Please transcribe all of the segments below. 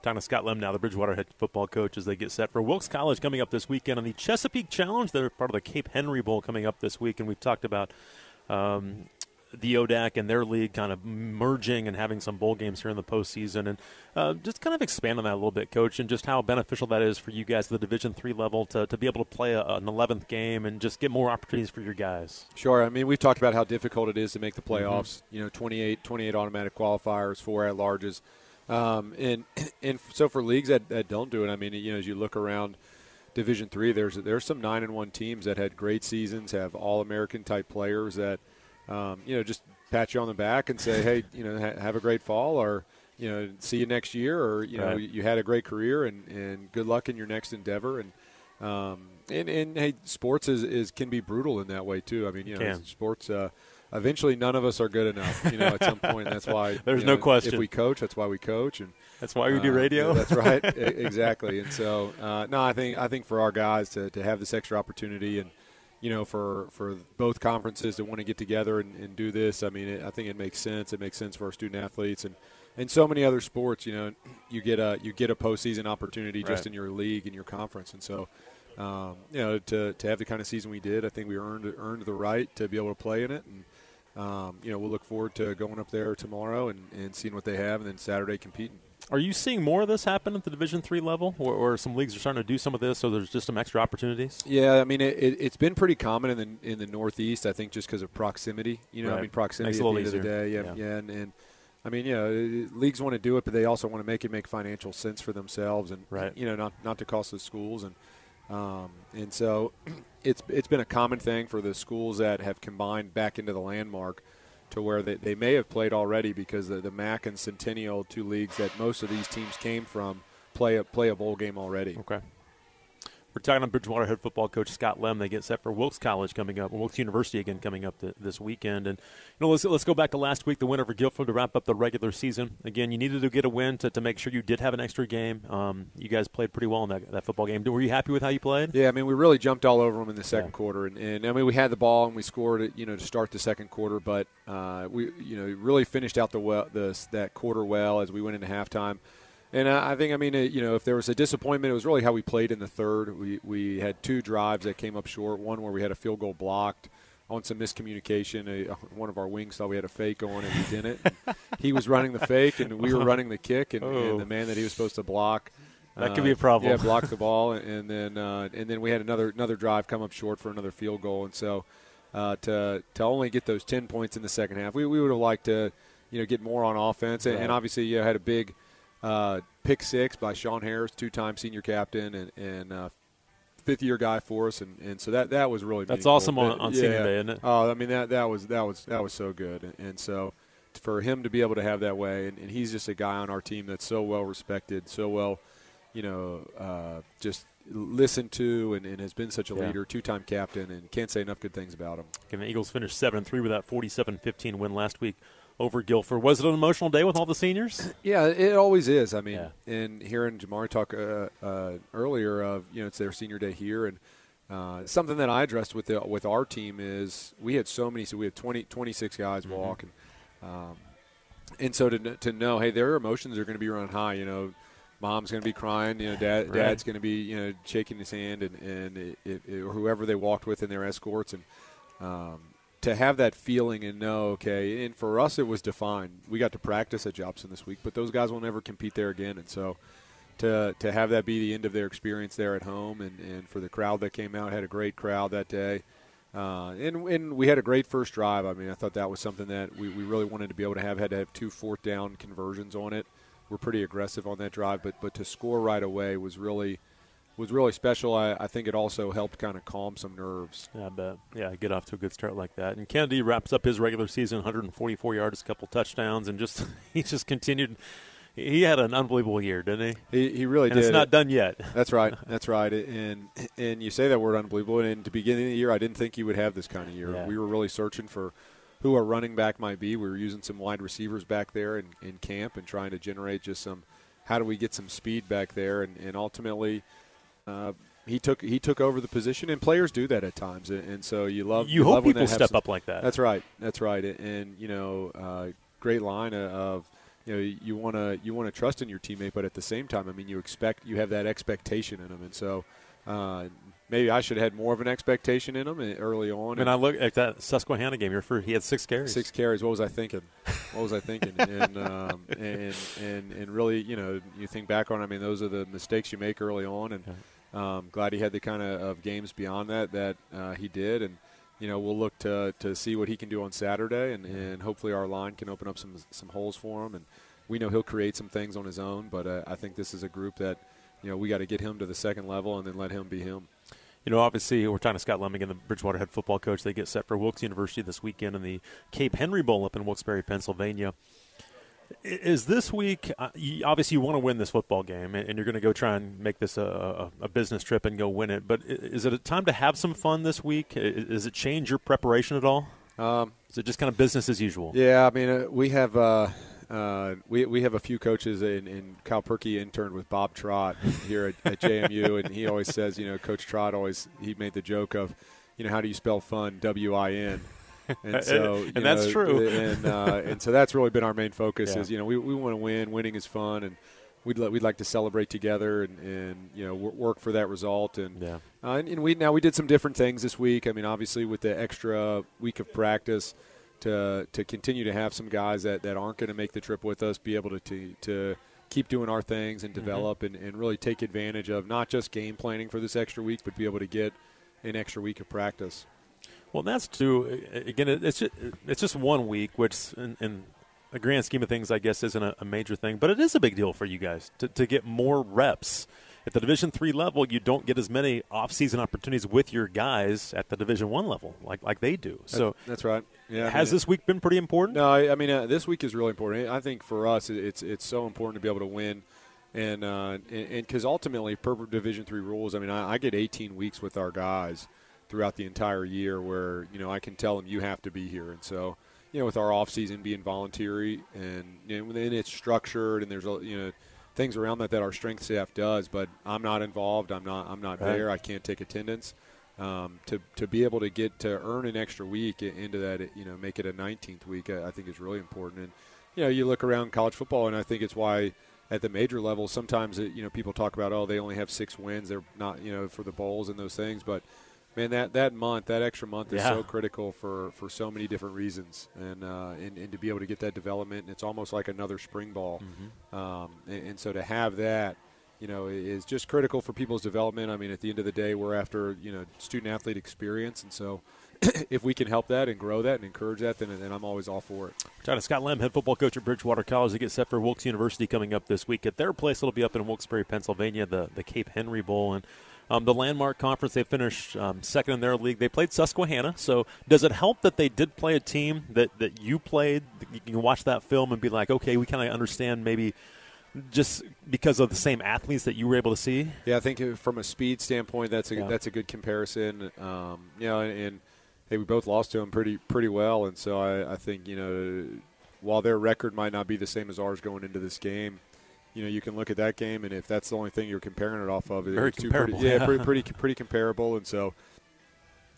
Talking to Scott Lemn now, the Bridgewater head football coach, as they get set for Wilkes College coming up this weekend on the Chesapeake Challenge. They're part of the Cape Henry Bowl coming up this week, and we've talked about the ODAC and their league kind of merging and having some bowl games here in the postseason. And just kind of expand on that a little bit, Coach, and just how beneficial that is for you guys at the Division III level to be able to play an 11th game and just get more opportunities for your guys. Sure. I mean, we've talked about how difficult it is to make the playoffs. Mm-hmm. You know, 28 automatic qualifiers, 4 at-larges. And so for leagues that don't do it, I mean, you know, as you look around Division III, there's some 9-1 teams that had great seasons, have All-American type players that, you know, just pat you on the back and say, hey, you know, have a great fall, or, you know, see you next year, or, you know, you had a great career and good luck in your next endeavor. And hey, sports can be brutal in that way too. I mean, you know, sports, eventually none of us are good enough, you know, at some point. And that's why there's, you know, no question. If we coach, that's why we coach, and that's why we do radio. Yeah, that's right. Exactly. And so, no, I think for our guys to have this extra opportunity, and, you know, for both conferences to want to get together and do this, I mean, I think it makes sense. It makes sense for our student athletes and so many other sports. You know, you get a postseason opportunity just in your league and your conference, and so. You know, to have the kind of season we did, I think we earned the right to be able to play in it. And, you know, we'll look forward to going up there tomorrow and seeing what they have, and then Saturday competing. Are you seeing more of this happen at the Division III level, or some leagues are starting to do some of this, so there's just some extra opportunities? Yeah, I mean, it's been pretty common in the Northeast, I think, just because of proximity. You know, I mean, proximity makes it a little easier. At the end of the day. Yeah. And I mean, you know, leagues want to do it, but they also want to make it make financial sense for themselves, and, you know, not to cost the schools. And so it's been a common thing for the schools that have combined back into the Landmark, to where they may have played already, because the MAC and Centennial, two leagues that most of these teams came from, play a bowl game already. Okay. We're talking to Bridgewater head football coach Scott Lemn. They get set for Wilkes College coming up, Wilkes University again coming up this weekend. And, you know, let's go back to last week, the win over Guilford to wrap up the regular season. Again, you needed to get a win to make sure you did have an extra game. You guys played pretty well in that football game. Were you happy with how you played? Yeah, I mean, we really jumped all over them in the second quarter. And I mean, we had the ball and we scored it, you know, to start the second quarter. But we, you know, really finished out that quarter well as we went into halftime. And I think, I mean, you know, if there was a disappointment, it was really how we played in the third. We had two drives that came up short, one where we had a field goal blocked on some miscommunication. One of our wings thought we had a fake on, and we didn't. And he was running the fake, and we were running the kick, and the man that he was supposed to block. That could be a problem. Yeah, blocked the ball, and then we had another drive come up short for another field goal. And so to only get those 10 points in the second half, we would have liked to, you know, get more on offense. And obviously, you know, had a big – pick six by Sean Harris, two-time senior captain and fifth-year guy for us, and so that was really meaningful. That's awesome on senior day, isn't it? Oh, I mean that was so good, and so for him to be able to have that way, and he's just a guy on our team that's so well respected, so well, you know, just listened to, and has been such a leader, two-time captain, and can't say enough good things about him. And the Eagles finished 7-3 with that 47-15 win last week over Guilford. Was it an emotional day with all the seniors? Yeah, it always is. I mean, and hearing Jamry talk earlier of, you know, it's their senior day here, and something that I addressed with our team is we had so many. So we had 26 guys walk, and so to know, hey, their emotions are going to be running high. You know, mom's going to be crying. You know, dad's going to be, you know, shaking his hand, and or whoever they walked with in their escorts, and. To have that feeling and know, okay, and for us it was defined. We got to practice at Jobson this week, but those guys will never compete there again. And so to have that be the end of their experience there at home, and for the crowd that came out, had a great crowd that day. And we had a great first drive. I mean, I thought that was something that we really wanted to be able to have, had to have 2 fourth down conversions on it. We're pretty aggressive on that drive, but to score right away was really special. I think it also helped kind of calm some nerves. Yeah, I bet. Yeah, get off to a good start like that. And Kennedy wraps up his regular season, 144 yards, a couple touchdowns, and just he just continued. He had an unbelievable year, didn't he? He really did. And it's not done yet. That's right. That's right. And you say that word unbelievable, and at the beginning of the year, I didn't think he would have this kind of year. Yeah. We were really searching for who our running back might be. We were using some wide receivers back there in camp and trying to generate just some, how do we get some speed back there, and ultimately – he took over the position, and players do that at times, and so you hope people step up like that. That's right, and you know, great line of you know, you want to trust in your teammate, but at the same time, I mean, you have that expectation in them, and so maybe I should have had more of an expectation in him early on. And I look at that Susquehanna game. He had 6 carries. 6 carries. What was I thinking? And really, you know, you think back on. I mean, those are the mistakes you make early on. And glad he had the kind of games beyond that he did. And you know, we'll look to see what he can do on Saturday, and hopefully our line can open up some holes for him. And we know he'll create some things on his own. But I think this is a group that, you know, we got to get him to the second level and then let him be him. You know, obviously, we're talking to Scott Lemn, the Bridgewater head football coach. They get set for Wilkes University this weekend in the Cape Henry Bowl up in Wilkes-Barre, Pennsylvania. Is this week, obviously you want to win this football game, and you're going to go try and make this a business trip and go win it, but is it a time to have some fun this week? Does it change your preparation at all? Is it just kind of business as usual? Yeah, I mean, we have a few coaches, and Cal Perky interned with Bob Trot here at JMU, and he always says, you know, Coach Trot he made the joke of, you know, how do you spell fun? W-I-N. And so, and that's true. And so that's really been our main focus is, you know, we want to win. Winning is fun, and we'd like to celebrate together and you know, work for that result. And we did some different things this week. I mean, obviously with the extra week of practice. To continue to have some guys that aren't going to make the trip with us be able to keep doing our things and develop and really take advantage of not just game planning for this extra week, but be able to get an extra week of practice. Well, that's too. Again, it's just 1 week, which in the grand scheme of things, I guess, isn't a major thing, but it is a big deal for you guys to get more reps. At the Division III level, you don't get as many off-season opportunities with your guys at the Division I level like they do. So that's right. Yeah, this week been pretty important? No, I mean, this week is really important. I think for us, it's so important to be able to win, and because ultimately, per Division III rules, I mean, I get 18 weeks with our guys throughout the entire year where, you know, I can tell them you have to be here. And so, you know, with our off-season being voluntary and then, you know, it's structured and there's, you know, things around that our strength staff does, but I'm not involved. I'm not right there. I can't take attendance. To be able to get to earn an extra week into that, you know, make it a 19th week, I think is really important. And you know, you look around college football, and I think it's why at the major level sometimes you know, people talk about, oh, they only have 6 wins. They're not, you know, for the bowls and those things, but man, that extra month is so critical for so many different reasons, and to be able to get that development, and it's almost like another spring ball. And so to have that, you know, is just critical for people's development. I mean, at the end of the day, we're after, you know, student-athlete experience, and so if we can help that and grow that and encourage that, then I'm always all for it. Talking to Scott Lemn, head football coach at Bridgewater College. They get set for Wilkes University coming up this week. At their place, it'll be up in Wilkes-Barre, Pennsylvania, the Cape Henry Bowl, and the Landmark Conference, they finished second in their league. They played Susquehanna. So does it help that they did play a team that you played? You can watch that film and be like, okay, we kind of understand maybe just because of the same athletes that you were able to see? Yeah, I think from a speed standpoint, that's a good comparison. Hey, we both lost to them pretty well. And so I think, you know, while their record might not be the same as ours going into this game, you know, you can look at that game, and if that's the only thing you're comparing it off of, it's comparable. Pretty comparable. And so,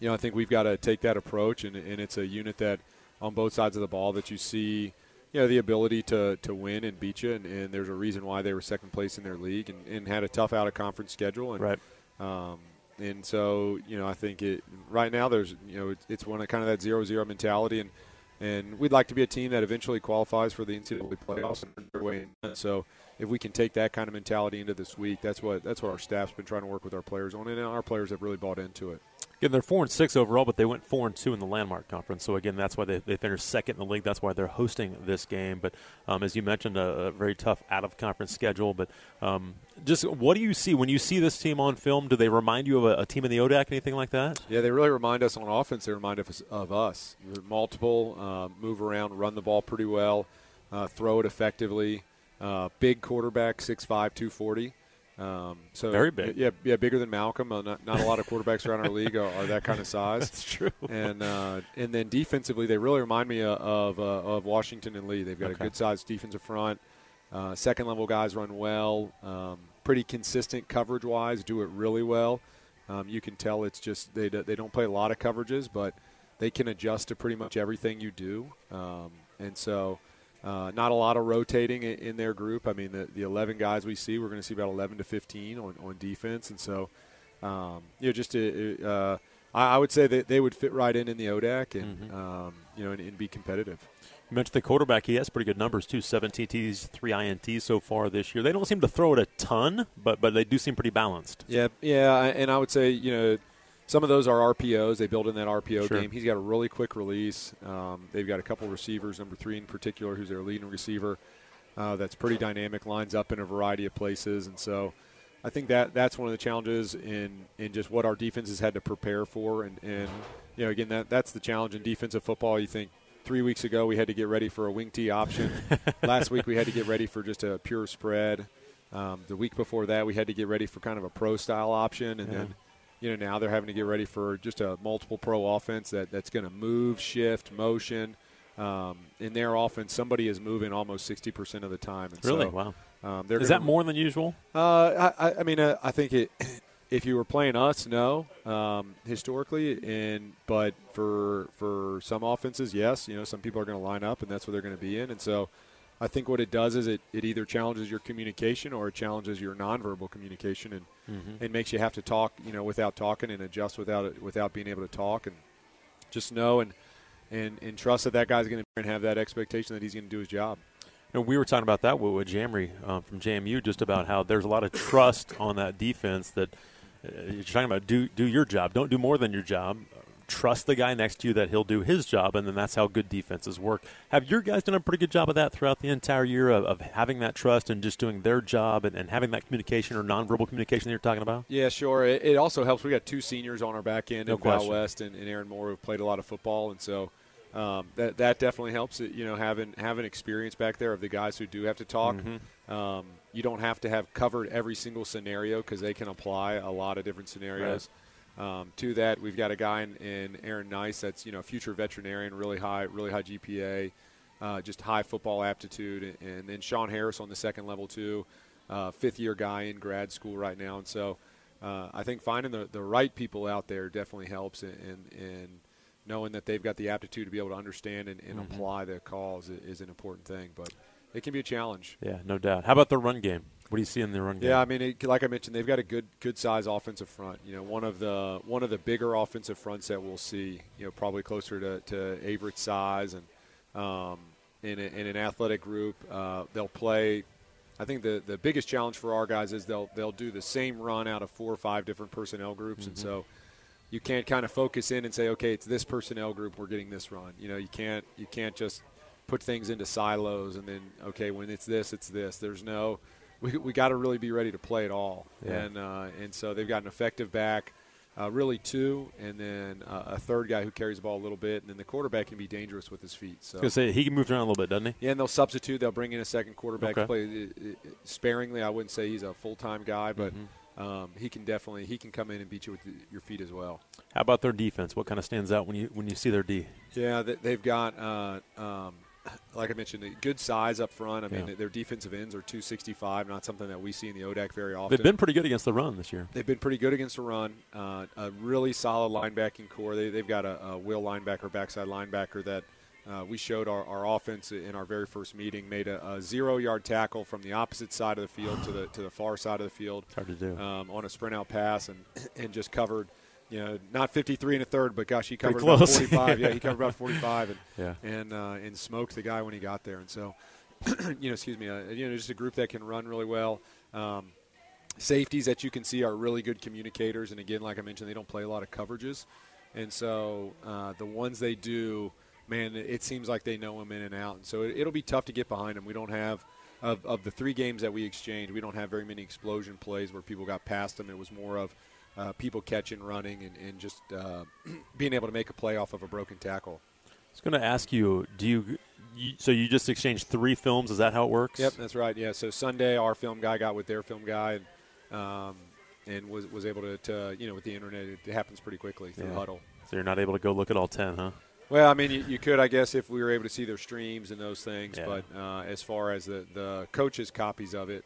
you know, I think we've got to take that approach, and it's a unit that on both sides of the ball that you see, you know, the ability to win and beat you, and there's a reason why they were second place in their league and had a tough out-of-conference schedule. And, right. And so, you know, I think right now there's, you know, it's one of kind of that 0-0 mentality, and we'd like to be a team that eventually qualifies for the NCAA playoffs in their way. And so, if we can take that kind of mentality into this week, that's what our staff's been trying to work with our players on, and our players have really bought into it. Again, they're 4-6 overall, but they went 4-2 in the Landmark Conference. So again, that's why they finished second in the league. That's why they're hosting this game. But as you mentioned, a very tough out-of-conference schedule. But just what do you see when you see this team on film? Do they remind you of a team in the ODAC, anything like that? Yeah, they really remind us on offense. They remind us of us. Multiple, move around, run the ball pretty well, throw it effectively. Big quarterback, 6'5", 240. So very big. Yeah, bigger than Malcolm. Not a lot of quarterbacks around our league are that kind of size. That's true. And then defensively, they really remind me of Washington and Lee. They've got a good-sized defensive front. Second-level guys run well. Pretty consistent coverage-wise, do it really well. You can tell it's just they don't play a lot of coverages, but they can adjust to pretty much everything you do. And so – Not a lot of rotating in their group. I mean, the 11 guys we see, we're going to see about 11 to 15 on defense. And so, you know, just I would say that they would fit right in the ODAC and, you know, and be competitive. You mentioned the quarterback. He has pretty good numbers, too, 17 TDs, 3 INTs so far this year. They don't seem to throw it a ton, but they do seem pretty balanced. Yeah, and I would say, you know, some of those are RPOs. They build in that RPO game. He's got a really quick release. They've got a couple receivers, number 3 in particular, who's their leading receiver. That's pretty dynamic, lines up in a variety of places. And so I think that's one of the challenges in just what our defense has had to prepare for. And you know, again, that's the challenge in defensive football. You think 3 weeks ago we had to get ready for a wing tee option. Last week we had to get ready for just a pure spread. The week before that we had to get ready for kind of a pro-style option. And then, you know, now they're having to get ready for just a multiple pro offense that's going to move, shift, motion. In their offense, somebody is moving almost 60% of the time. And really? So, wow. Is that more than usual? I mean, I think if you were playing us, no, historically. But for some offenses, yes. You know, some people are going to line up, and that's what they're going to be in. And so I think what it does is it either challenges your communication or it challenges your nonverbal communication and it makes you have to talk, you know, without talking and adjust without being able to talk and just know and trust that guy's going to have that expectation that he's going to do his job. You know, we were talking about that with Jamry from JMU, just about how there's a lot of trust on that defense that you're talking about. Do your job. Don't do more than your job. Trust the guy next to you that he'll do his job, and then that's how good defenses work. Have your guys done a pretty good job of that throughout the entire year of having that trust and just doing their job and having that communication or nonverbal communication that you're talking about? Yeah, sure. It also helps. We got 2 seniors on our back end, Val West and Aaron Moore, who played a lot of football, and so that definitely helps. You know, having experience back there of the guys who do have to talk. You don't have to have covered every single scenario because they can apply a lot of different scenarios. Right. To that, we've got a guy in Aaron Nice that's, you know, a future veterinarian, really high GPA, just high football aptitude. And then Sean Harris on the second level, too, 5th-year guy in grad school right now. And so I think finding the right people out there definitely helps in knowing that they've got the aptitude to be able to understand and apply their calls is an important thing. But it can be a challenge. Yeah, no doubt. How about the run game? What do you see in the run game? Yeah, I mean, like I mentioned, they've got a good size offensive front. You know, one of the bigger offensive fronts that we'll see. You know, probably closer to Averett's size and in an athletic group. They'll play. I think the biggest challenge for our guys is they'll do the same run out of 4 or 5 different personnel groups, and so you can't kind of focus in and say, okay, it's this personnel group, we're getting this run. You know, you can't just put things into silos and then okay, when it's this. There's no. We got to really be ready to play it all, and so they've got an effective back, really 2, and then a third guy who carries the ball a little bit, and then the quarterback can be dangerous with his feet. So I was gonna say, he can move around a little bit, doesn't he? Yeah, and they'll substitute. They'll bring in a second quarterback to play sparingly. I wouldn't say he's a full-time guy, but he can come in and beat you with your feet as well. How about their defense? What kind of stands out when you see their D? Yeah, they've got. Like I mentioned, the good size up front. I mean, their defensive ends are 265, not something that we see in the ODAC very often. They've been pretty good against the run this year. A really solid linebacking core. They've got a wheel linebacker, backside linebacker that we showed our offense in our very first meeting, made a 0-yard tackle from the opposite side of the field to the far side of the field. It's hard to do. On a sprint-out pass and just covered. You know, not 53 1/3, but gosh, he covered about 45. Yeah, he covered about 45, and smoked the guy when he got there. And so, you know, excuse me, you know, just a group that can run really well. Safeties that you can see are really good communicators. And again, like I mentioned, they don't play a lot of coverages, and so the ones they do, man, it seems like they know them in and out. And so it'll be tough to get behind them. We don't have of the 3 games that we exchanged, we don't have very many explosion plays where people got past them. It was more of people catching, running, and just being able to make a play off of a broken tackle. I was going to ask you, so you just exchanged 3 films? Is that how it works? Yep, that's right. Yeah, so Sunday our film guy got with their film guy and was able to you know, with the internet, it happens pretty quickly through huddle. So you're not able to go look at all 10, huh? Well, I mean, you could, I guess, if we were able to see their streams and those things. Yeah. But as far as the coaches' copies of it,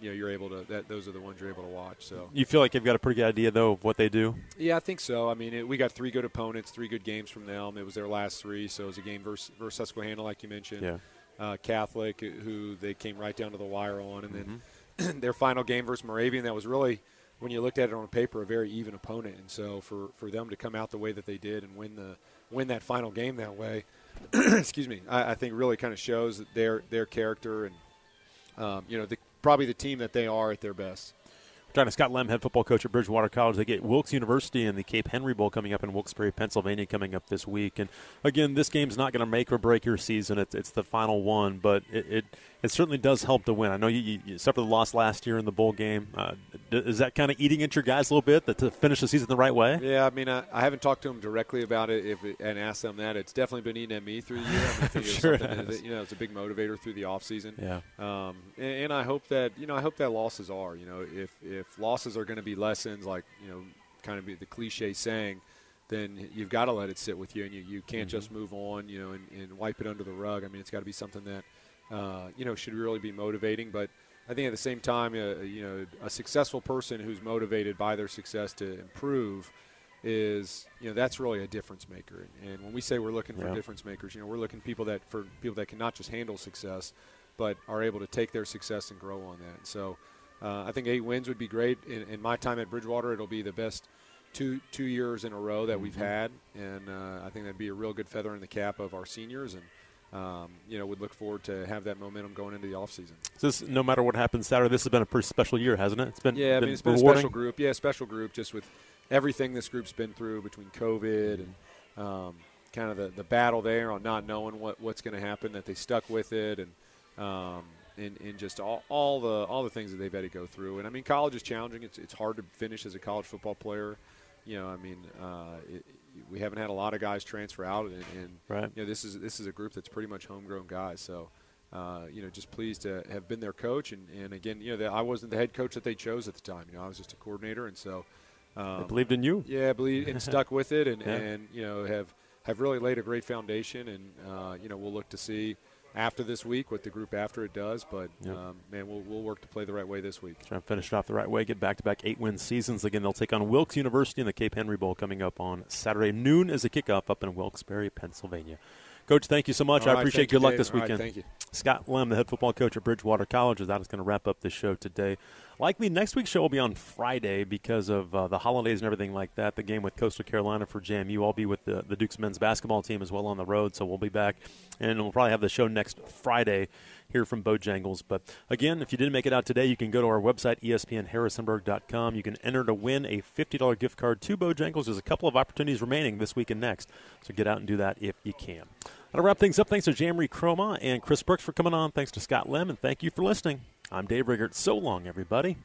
you know, you're able to. Those are the ones you're able to watch. So you feel like you've got a pretty good idea though of what they do. Yeah, I think so. I mean, we got three good opponents, three good games from them. It was their last three, so it was a game versus Susquehanna, like you mentioned. Yeah. Catholic, who they came right down to the wire on, and then their final game versus Moravian. That was really, when you looked at it on paper, a very even opponent. And so for them to come out the way that they did and win that final game that way, excuse me, I think really kind of shows their character and you know, probably the team that they are at their best. We're talking to Scott Lemn, head football coach at Bridgewater College. They get Wilkes University and the Cape Henry Bowl coming up in Wilkes-Barre, Pennsylvania, coming up this week. And again, this game's not going to make or break your season. It's the final one, but it certainly does help to win. I know you suffered the loss last year in the bowl game. Is that kind of eating at your guys a little bit to finish the season the right way? Yeah, I mean, I haven't talked to them directly about it and asked them that. It's definitely been eating at me through the year. I mean, sure that, you know, it's a big motivator through the offseason. Yeah. And I hope that, you know, losses are, you know, if losses are going to be lessons, like, you know, kind of be the cliche saying, then you've got to let it sit with you, and you can't just move on, you know, and wipe it under the rug. I mean, it's got to be something that, you know, should really be motivating. But I think at the same time, you know, a successful person who's motivated by their success to improve is, you know, that's really a difference maker. And when we say we're looking for difference makers, you know, we're looking for people that can not just handle success, but are able to take their success and grow on that. And so I think 8 wins would be great. In my time at Bridgewater, it'll be the best two years in a row that we've had. And I think that'd be a real good feather in the cap of our seniors, and you know, would look forward to have that momentum going into the offseason. So this, no matter what happens Saturday, this has been a pretty special year, hasn't it? It's been I mean, it's been rewarding. A special group. Yeah, special group, just with everything this group's been through between COVID and kind of the battle there on not knowing what's going to happen, that they stuck with it, and just all the things that they've had to go through. And I mean, college is challenging. It's hard to finish as a college football player. You know, I mean, we haven't had a lot of guys transfer out, and right. You know, this is a group that's pretty much homegrown guys. So, you know, just pleased to have been their coach. And again, you know, I wasn't the head coach that they chose at the time. You know, I was just a coordinator, and so they believed in you. Yeah, believed and stuck with it, and you know, have really laid a great foundation. And you know, we'll look to see after this week what the group after it does, but man, we'll work to play the right way this week. Try to finish it off the right way, get back-to-back 8-win seasons. Again, they'll take on Wilkes University in the Cape Henry Bowl coming up on Saturday. Noon is a kickoff up in Wilkes-Barre, Pennsylvania. Coach, thank you so much. I appreciate good luck this weekend. All right, thank you. Scott Lemn, the head football coach at Bridgewater College, is going to wrap up the show today. Likely next week's show will be on Friday because of the holidays and everything like that. The game with Coastal Carolina for JMU. I'll be with the Dukes men's basketball team as well on the road, so we'll be back. And we'll probably have the show next Friday here from Bojangles. But, again, if you didn't make it out today, you can go to our website, espnharrisonburg.com. You can enter to win a $50 gift card to Bojangles. There's a couple of opportunities remaining this week and next, so get out and do that if you can. That'll wrap things up. Thanks to Jamry Croma and Chris Brooks for coming on. Thanks to Scott Lemn, and thank you for listening. I'm Dave Rigert. So long, everybody.